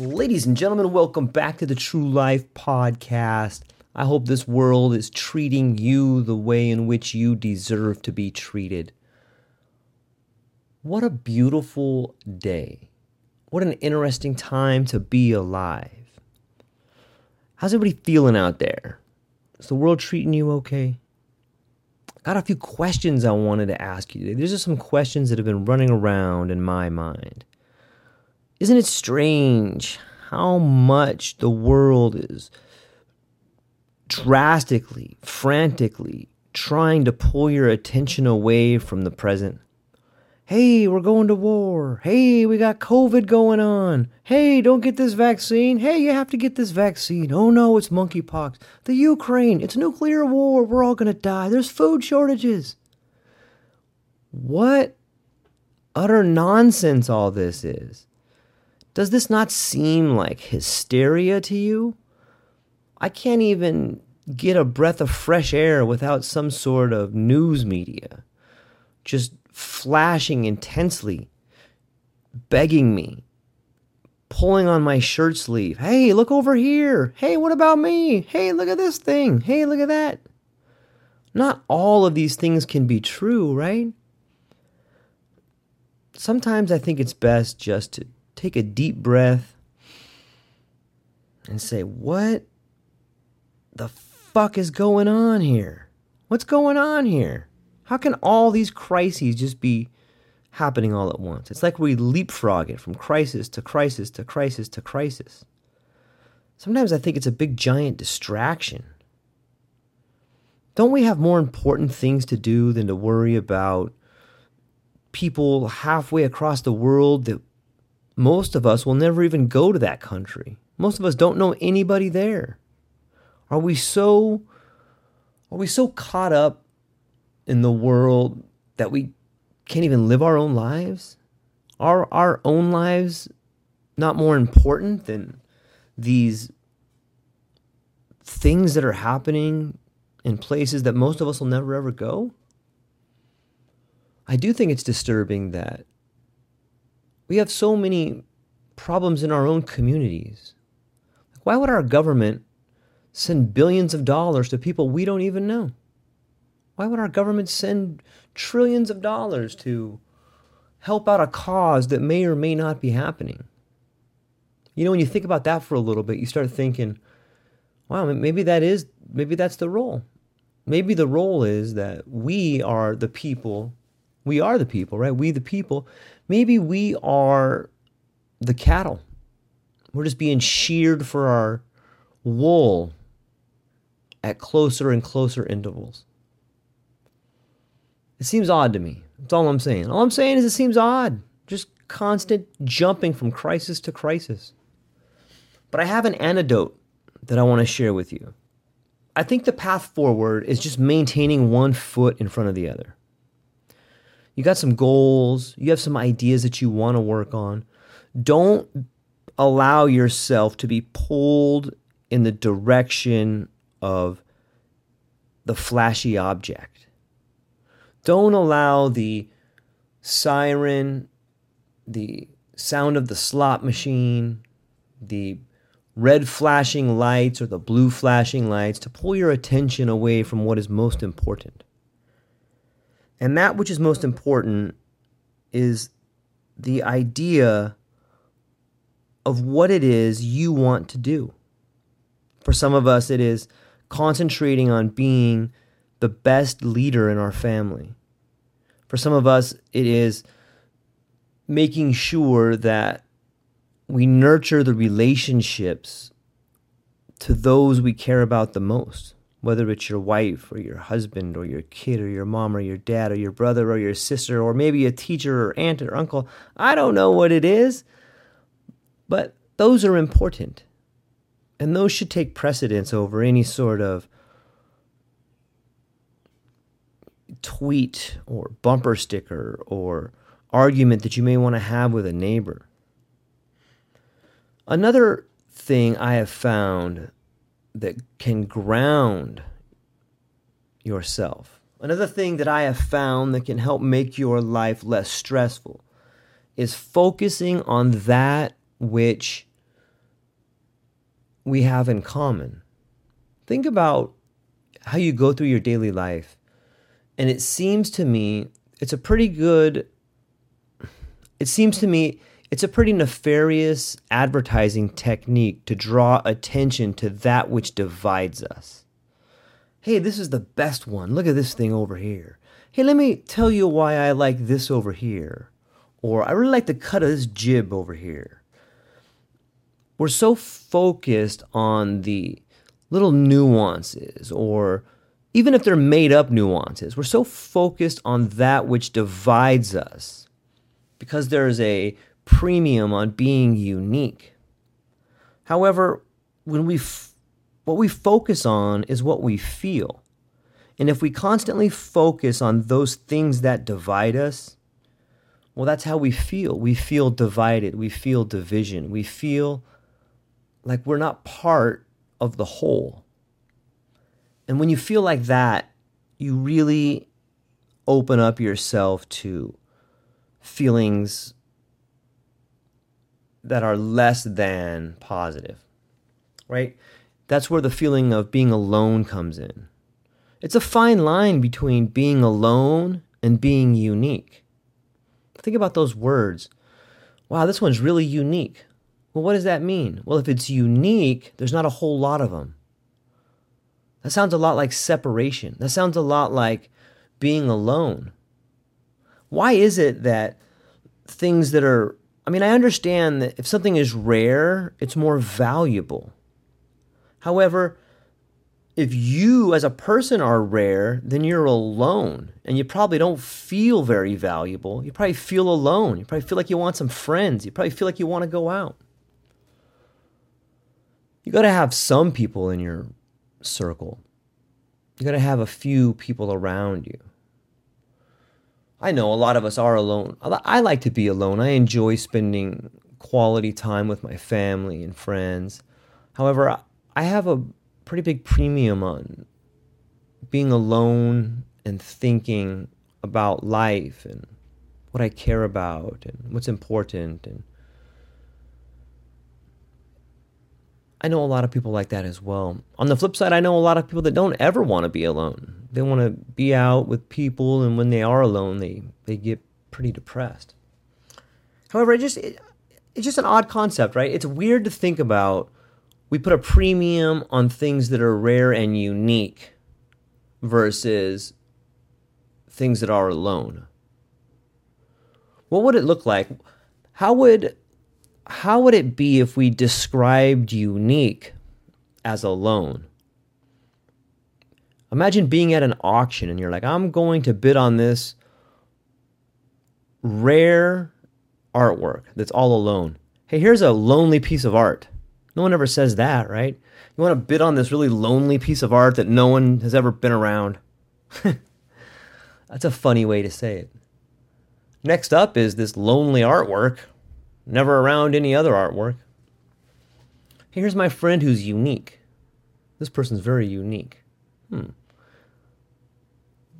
Ladies and gentlemen, welcome back to the True Life Podcast. I hope this world is treating you the way in which you deserve to be treated. What a beautiful day. What an interesting time to be alive. How's everybody feeling out there? Is the world treating you okay? I got a few questions I wanted to ask you today. These are some questions that have been running around in my mind. Isn't it strange how much the world is drastically, frantically trying to pull your attention away from the present? Hey, we're going to war. Hey, we got COVID going on. Hey, don't get this vaccine. Hey, you have to get this vaccine. Oh no, it's monkeypox. The Ukraine, it's nuclear war. We're all going to die. There's food shortages. What utter nonsense all this is. Does this not seem like hysteria to you? I can't even get a breath of fresh air without some sort of news media just flashing intensely, begging me, pulling on my shirt sleeve. Hey, look over here. Hey, what about me? Hey, look at this thing. Hey, look at that. Not all of these things can be true, right? Sometimes I think it's best just to take a deep breath and say, what the fuck is going on here? What's going on here? How can all these crises just be happening all at once? It's like we leapfrog it from crisis to crisis to crisis to crisis. Sometimes I think it's a big giant distraction. Don't we have more important things to do than to worry about people halfway across the world that most of us will never even go to that country? Most of us don't know anybody there. Are we so caught up in the world that we can't even live our own lives? Are our own lives not more important than these things that are happening in places that most of us will never ever go? I do think it's disturbing that we have so many problems in our own communities. Why would our government send billions of dollars to people we don't even know? Why would our government send trillions of dollars to help out a cause that may or may not be happening? You know, when you think about that for a little bit, you start thinking, wow, maybe that's the role. Maybe the role is that we are the people We are the people, right? We the people. Maybe we are the cattle. We're just being sheared for our wool at closer and closer intervals. It seems odd to me. That's all I'm saying. All I'm saying is it seems odd. Just constant jumping from crisis to crisis. But I have an antidote that I want to share with you. I think the path forward is just maintaining one foot in front of the other. You got some goals. You have some ideas that you want to work on. Don't allow yourself to be pulled in the direction of the flashy object. Don't allow the siren, the sound of the slot machine, the red flashing lights or the blue flashing lights to pull your attention away from what is most important. And that which is most important is the idea of what it is you want to do. For some of us, it is concentrating on being the best leader in our family. For some of us, it is making sure that we nurture the relationships to those we care about the most, whether it's your wife or your husband or your kid or your mom or your dad or your brother or your sister or maybe a teacher or aunt or uncle. I don't know what it is, but those are important. And those should take precedence over any sort of tweet or bumper sticker or argument that you may want to have with a neighbor. Another thing I have found that can ground yourself, another thing that I have found that can help make your life less stressful is focusing on that which we have in common. Think about how you go through your daily life, and it's a pretty nefarious advertising technique to draw attention to that which divides us. Hey, this is the best one. Look at this thing over here. Hey, let me tell you why I like this over here. Or I really like the cut of this jib over here. We're so focused on the little nuances, or even if they're made up nuances, we're so focused on that which divides us because there's a premium on being unique. However, when what we focus on is what we feel. And if we constantly focus on those things that divide us, well, that's how we feel. We feel divided. We feel division. We feel like we're not part of the whole. And when you feel like that, you really open up yourself to feelings that are less than positive, right? That's where the feeling of being alone comes in. It's a fine line between being alone and being unique. Think about those words. Wow, this one's really unique. Well, what does that mean? Well, if it's unique, there's not a whole lot of them. That sounds a lot like separation. That sounds a lot like being alone. Why is it that things that are I understand that if something is rare, it's more valuable. However, if you as a person are rare, then you're alone. And you probably don't feel very valuable. You probably feel alone. You probably feel like you want some friends. You probably feel like you want to go out. You got to have some people in your circle. You got to have a few people around you. I know a lot of us are alone. I like to be alone. I enjoy spending quality time with my family and friends. However, I have a pretty big premium on being alone and thinking about life and what I care about and what's important. And I know a lot of people like that as well. On the flip side, I know a lot of people that don't ever want to be alone. They want to be out with people, and when they are alone, they get pretty depressed. However, it's just an odd concept, right? It's weird to think about. We put a premium on things that are rare and unique versus things that are alone. What would it look like? How would it be if we described unique as a loan? Imagine being at an auction and you're like, I'm going to bid on this rare artwork that's all alone. Hey, here's a lonely piece of art. No one ever says that, right? You want to bid on this really lonely piece of art that no one has ever been around. That's a funny way to say it. Next up is this lonely artwork, never around any other artwork. Here's my friend who's unique. This person's very unique. You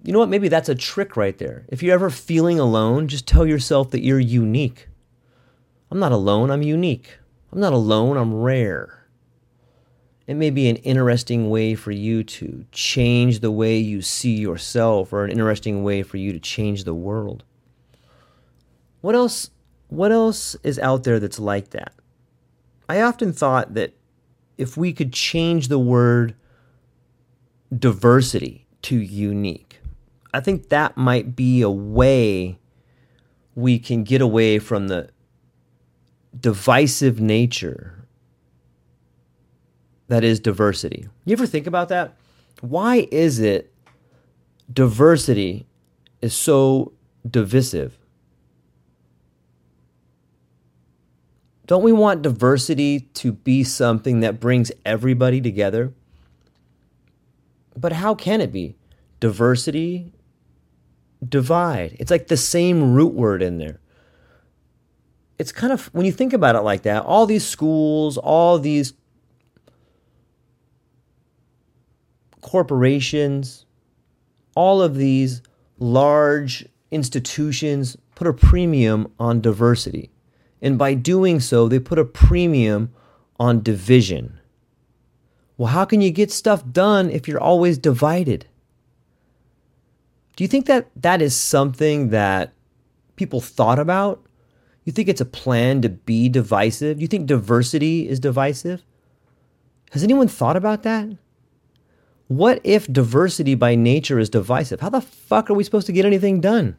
know what? Maybe that's a trick right there. If you're ever feeling alone, just tell yourself that you're unique. I'm not alone, I'm unique. I'm not alone, I'm rare. It may be an interesting way for you to change the way you see yourself, or an interesting way for you to change the world. What else is out there that's like that? I often thought that if we could change the word diversity to unique, I think that might be a way we can get away from the divisive nature that is diversity. You ever think about that? Why is it diversity is so divisive? Don't we want diversity to be something that brings everybody together? But how can it be? Diversity, divide. It's like the same root word in there. It's kind of, when you think about it like that, all these schools, all these corporations, all of these large institutions put a premium on diversity. And by doing so, they put a premium on division. Well, how can you get stuff done if you're always divided? Do you think that is something that people thought about? You think it's a plan to be divisive? You think diversity is divisive? Has anyone thought about that? What if diversity by nature is divisive? How the fuck are we supposed to get anything done?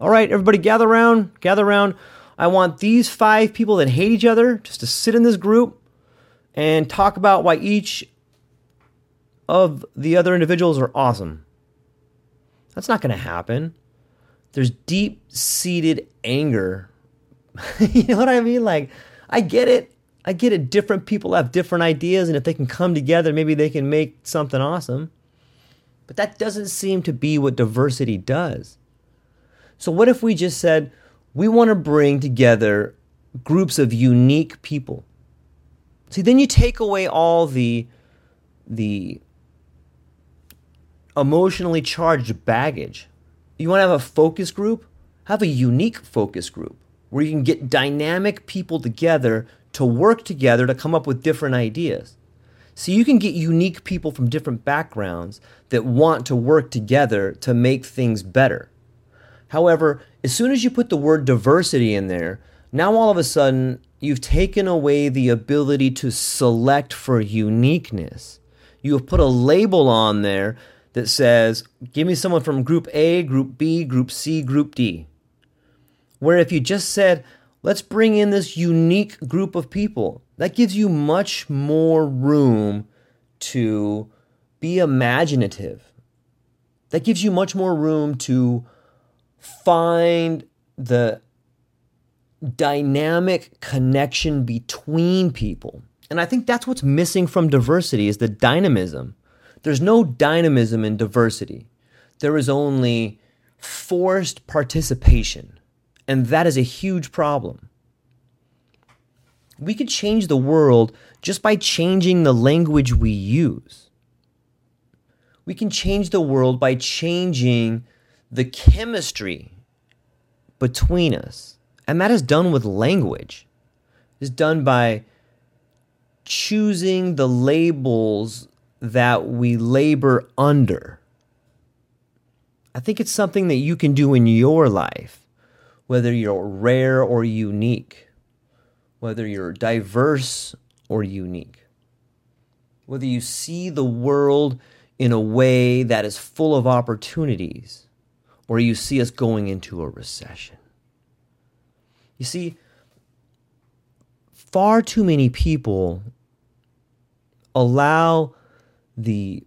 All right, everybody gather around. I want these 5 people that hate each other just to sit in this group and talk about why each of the other individuals are awesome. That's not going to happen. There's deep-seated anger. You know what I mean? Like, I get it. Different people have different ideas, and if they can come together, maybe they can make something awesome. But that doesn't seem to be what diversity does. So what if we just said, we want to bring together groups of unique people. See, then you take away all the emotionally charged baggage. You want to have a focus group? Have a unique focus group where you can get dynamic people together to work together to come up with different ideas. So you can get unique people from different backgrounds that want to work together to make things better. However, as soon as you put the word diversity in there, now all of a sudden you've taken away the ability to select for uniqueness. You have put a label on there that says, give me someone from group A, group B, group C, group D. Where if you just said, let's bring in this unique group of people, that gives you much more room to be imaginative. That gives you much more room to find the dynamic connection between people. And I think that's what's missing from diversity is the dynamism. There's no dynamism in diversity. There is only forced participation. And that is a huge problem. We could change the world just by changing the language we use. We can change the world by changing the chemistry between us, and that is done with language. It's done by choosing the labels that we labor under. I think it's something that you can do in your life, whether you're rare or unique, whether you're diverse or unique, whether you see the world in a way that is full of opportunities, or you see us going into a recession. You see, far too many people allow I'm just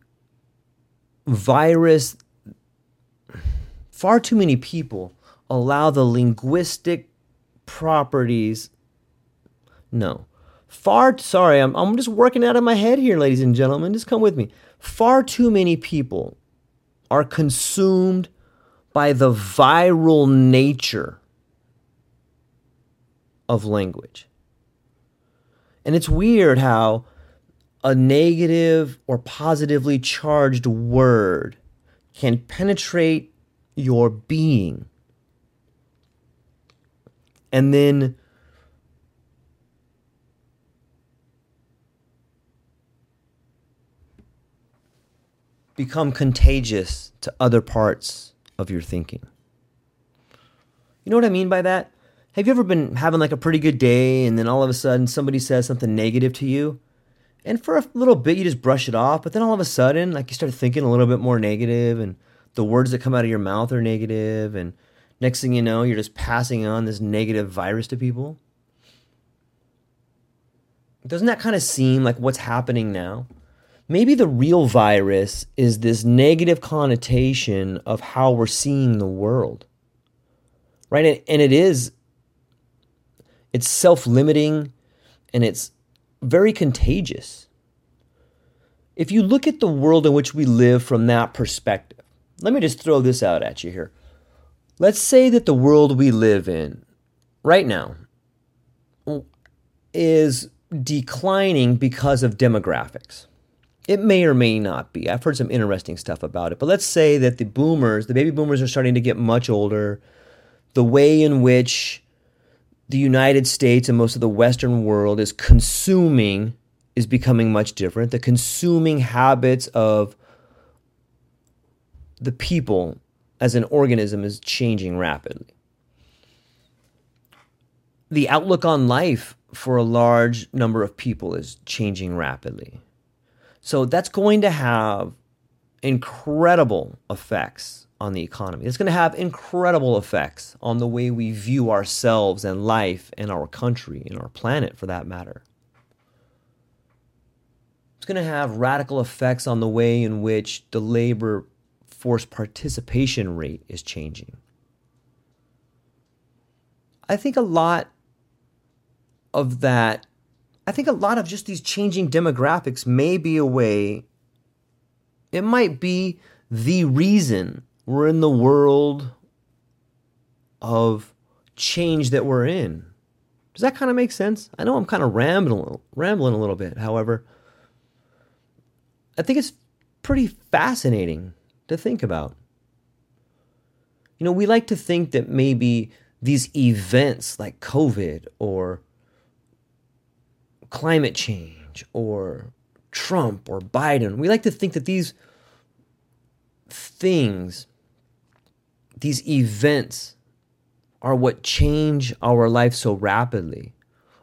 working out of my head here, ladies and gentlemen. Just come with me. Far too many people are consumed by the viral nature of language. And it's weird how a negative or positively charged word can penetrate your being and then become contagious to other parts of your thinking. You know what I mean by that? Have you ever been having like a pretty good day and then all of a sudden somebody says something negative to you? And for a little bit, you just brush it off. But then all of a sudden, like, you start thinking a little bit more negative, and the words that come out of your mouth are negative. And next thing you know, you're just passing on this negative virus to people. Doesn't that kind of seem like what's happening now? Maybe the real virus is this negative connotation of how we're seeing the world, right? And it's self-limiting, and it's very contagious. If you look at the world in which we live from that perspective, let me just throw this out at you here. Let's say that the world we live in right now is declining because of demographics. It may or may not be. I've heard some interesting stuff about it. But let's say that the baby boomers are starting to get much older. The way in which the United States and most of the Western world is becoming much different. The consuming habits of the people as an organism is changing rapidly. The outlook on life for a large number of people is changing rapidly. So that's going to have incredible effects on the economy. It's going to have incredible effects on the way we view ourselves and life and our country and our planet, for that matter. It's going to have radical effects on the way in which the labor force participation rate is changing. I think a lot of just these changing demographics may be a way, it might be the reason we're in the world of change that we're in. Does that kind of make sense? I know I'm kind of rambling a little bit. However, I think it's pretty fascinating to think about. You know, we like to think that maybe these events like COVID or climate change or Trump or Biden, we like to think that these things, these events, are what change our life so rapidly.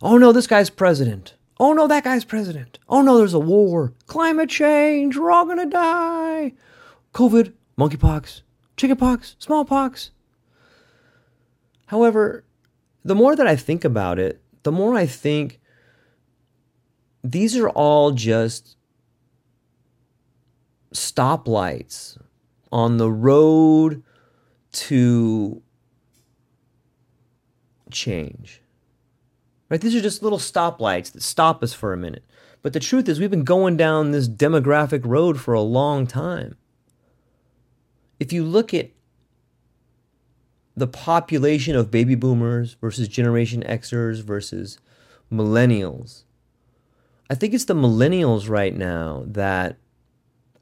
Oh no, this guy's president. Oh no, that guy's president. Oh no, there's a war. Climate change, we're all gonna die. COVID, monkeypox, chickenpox, smallpox. However, the more that I think about it, the more I think these are all just stoplights on the road to change, right? These are just little stoplights that stop us for a minute. But the truth is, we've been going down this demographic road for a long time. If you look at the population of baby boomers versus Generation Xers versus millennials, I think it's the millennials right now that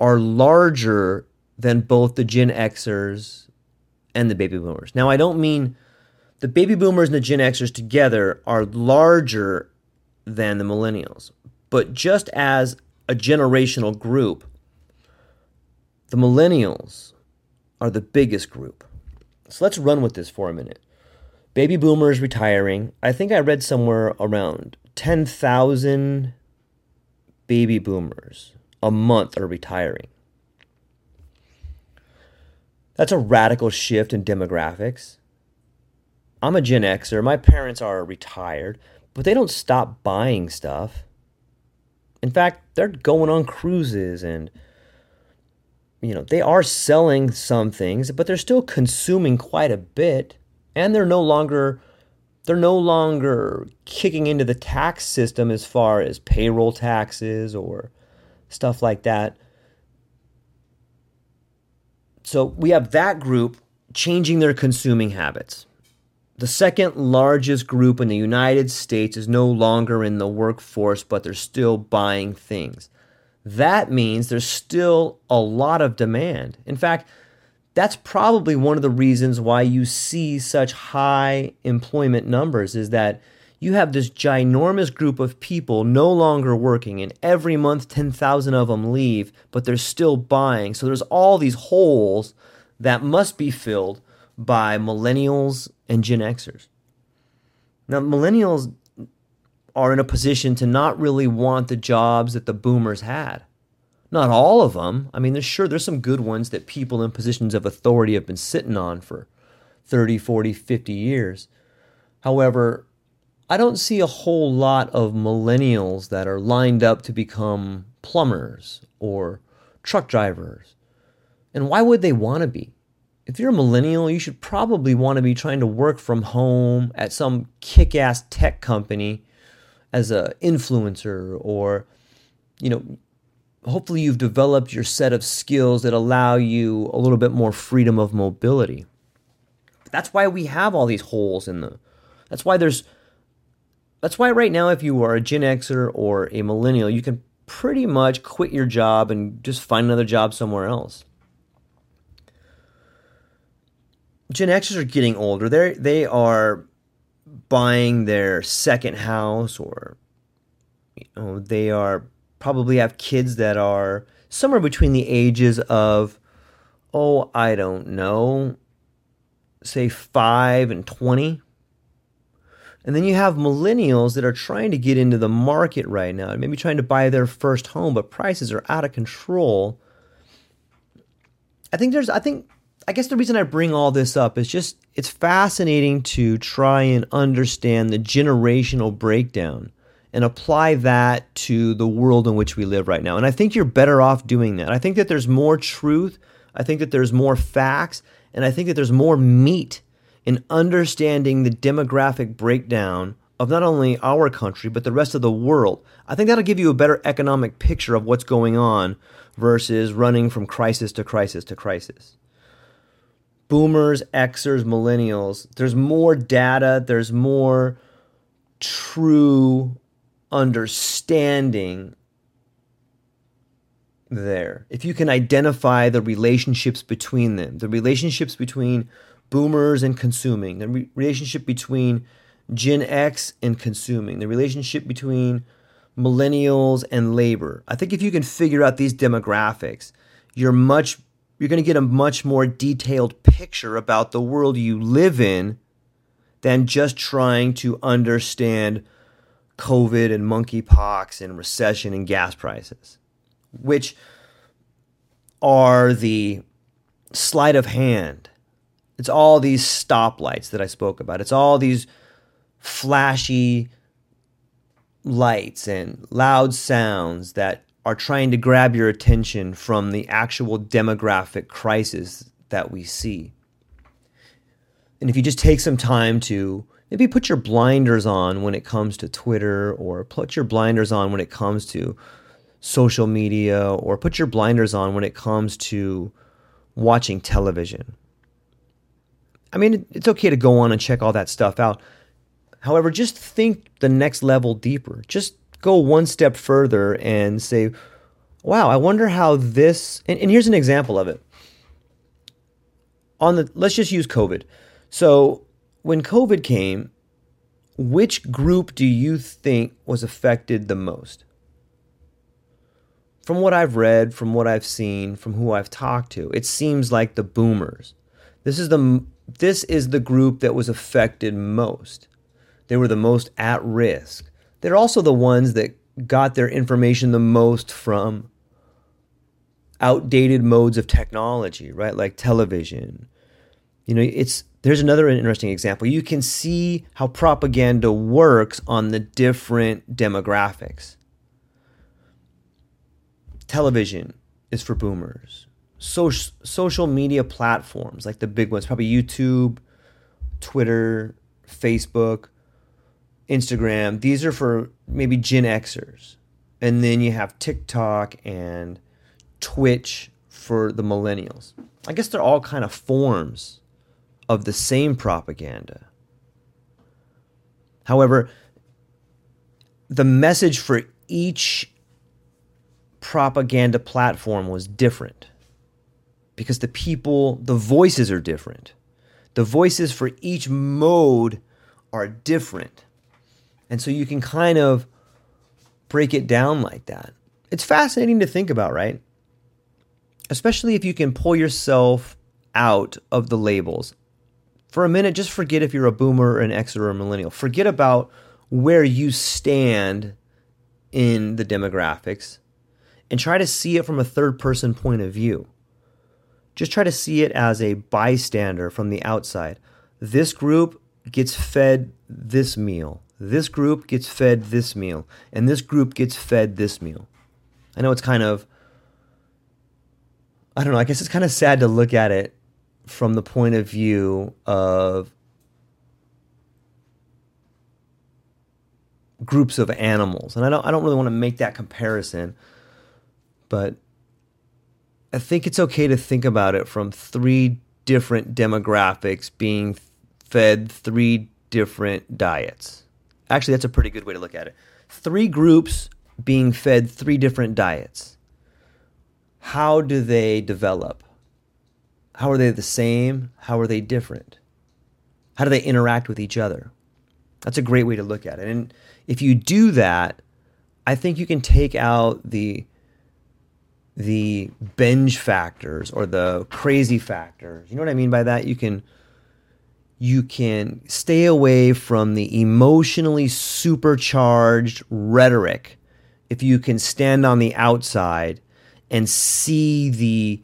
are larger than both the Gen Xers and the baby boomers. Now, I don't mean the baby boomers and the Gen Xers together are larger than the millennials, but just as a generational group, the millennials are the biggest group. So let's run with this for a minute. Baby boomers retiring. I think I read somewhere around 10,000 baby boomers a month are retiring. That's a radical shift in demographics. I'm a Gen Xer, my parents are retired, but they don't stop buying stuff. In fact, they're going on cruises and, you know, they are selling some things, but they're still consuming quite a bit, and they're no longer kicking into the tax system as far as payroll taxes or stuff like that. So we have that group changing their consuming habits. The second largest group in the United States is no longer in the workforce, but they're still buying things. That means there's still a lot of demand. In fact, that's probably one of the reasons why you see such high employment numbers, is that you have this ginormous group of people no longer working, and every month 10,000 of them leave, but they're still buying. So there's all these holes that must be filled by millennials and Gen Xers. Now, millennials are in a position to not really want the jobs that the boomers had. Not all of them. I mean, there's some good ones that people in positions of authority have been sitting on for 30, 40, 50 years. However, I don't see a whole lot of millennials that are lined up to become plumbers or truck drivers. And why would they want to be? If you're a millennial, you should probably want to be trying to work from home at some kick-ass tech company as an influencer, or, you know, hopefully you've developed your set of skills that allow you a little bit more freedom of mobility. That's why we have all these holes in the, that's why right now, if you are a Gen Xer or a millennial, you can pretty much quit your job and just find another job somewhere else. Gen Xers are getting older. They are buying their second house, or, you know, they are probably have kids that are somewhere between the ages of, oh, I don't know, say 5 and 20. And then you have millennials that are trying to get into the market right now, maybe trying to buy their first home, but prices are out of control. I guess the reason I bring all this up is just, it's fascinating to try and understand the generational breakdown and apply that to the world in which we live right now. And I think you're better off doing that. I think that there's more truth. I think that there's more facts. And I think that there's more meat in understanding the demographic breakdown of not only our country, but the rest of the world. I think that'll give you a better economic picture of what's going on versus running from crisis to crisis to crisis. Boomers, Xers, millennials, there's more data, there's more true understanding there. If you can identify the relationships between them, the relationships between boomers and consuming, the relationship between Gen X and consuming, the relationship between millennials and labor. I think if you can figure out these demographics, you're going to get a much more detailed picture about the world you live in than just trying to understand COVID and monkeypox and recession and gas prices, which are the sleight of hand. It's all these stoplights that I spoke about. It's all these flashy lights and loud sounds that are trying to grab your attention from the actual demographic crisis that we see. And if you just take some time to maybe put your blinders on when it comes to Twitter, or put your blinders on when it comes to social media, or put your blinders on when it comes to watching television. I mean, it's okay to go on and check all that stuff out. However, just think the next level deeper. Just go one step further and say, wow, I wonder how this, and here's an example of it. Let's just use COVID. So when COVID came, which group do you think was affected the most? From what I've read, from what I've seen, from who I've talked to, it seems like the boomers. This is the group that was affected most. They were the most at risk. They're also the ones that got their information the most from outdated modes of technology, right? Like television. You know, it's There's another interesting example. You can see how propaganda works on the different demographics. Television is for boomers. Social media platforms, like the big ones, probably YouTube, Twitter, Facebook, Instagram. These are for maybe Gen Xers. And then you have TikTok and Twitch for the millennials. I guess they're all kind of forms of the same propaganda. However, the message for each propaganda platform was different because the voices are different. The voices for each mode are different. And so you can kind of break it down like that. It's fascinating to think about, right? Especially if you can pull yourself out of the labels. For a minute, just forget if you're a boomer, an Xer, or a millennial. Forget about where you stand in the demographics and try to see it from a third-person point of view. Just try to see it as a bystander from the outside. This group gets fed this meal. This group gets fed this meal. And this group gets fed this meal. I know it's kind of, I don't know, I guess it's kind of sad to look at it from the point of view of groups of animals. And I don't really want to make that comparison, but I think it's okay to think about it from three different demographics being fed three different diets. Actually, that's a pretty good way to look at it. Three groups being fed three different diets. How do they develop? How are they the same? How are they different? How do they interact with each other? That's a great way to look at it. And if you do that, I think you can take out the binge factors or the crazy factors. You know what I mean by that? You can stay away from the emotionally supercharged rhetoric if you can stand on the outside and see the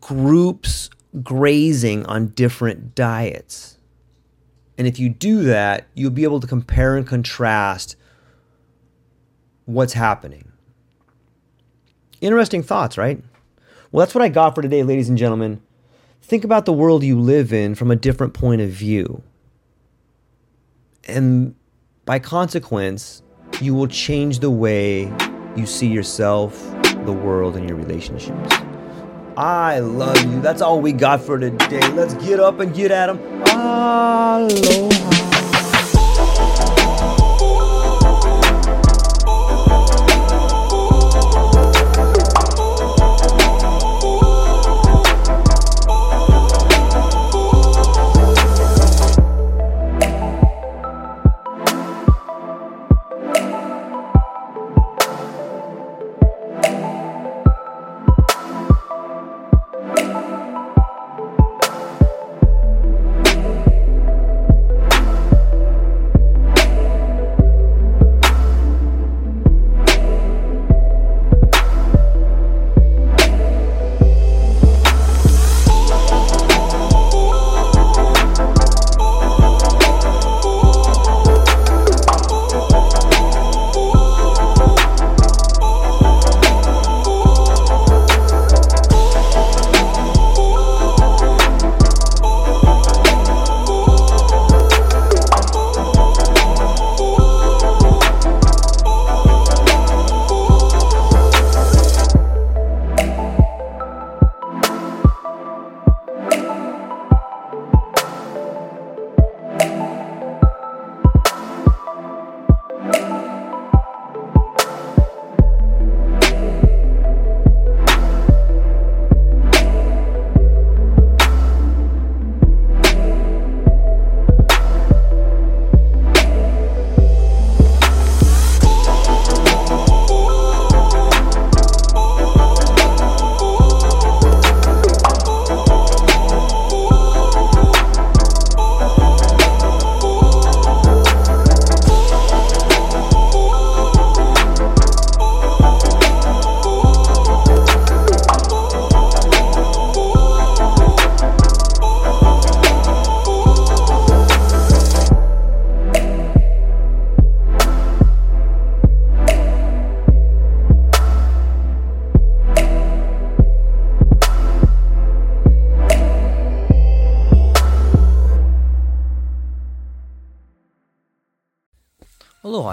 groups grazing on different diets. And if you do that, you'll be able to compare and contrast what's happening. Interesting thoughts, right? Well, that's what I got for today, ladies and gentlemen. Think about the world you live in from a different point of view. And by consequence, you will change the way you see yourself, the world, and your relationships. I love you. That's all we got for today. Let's get up and get at 'em. Aloha. Aloha,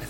I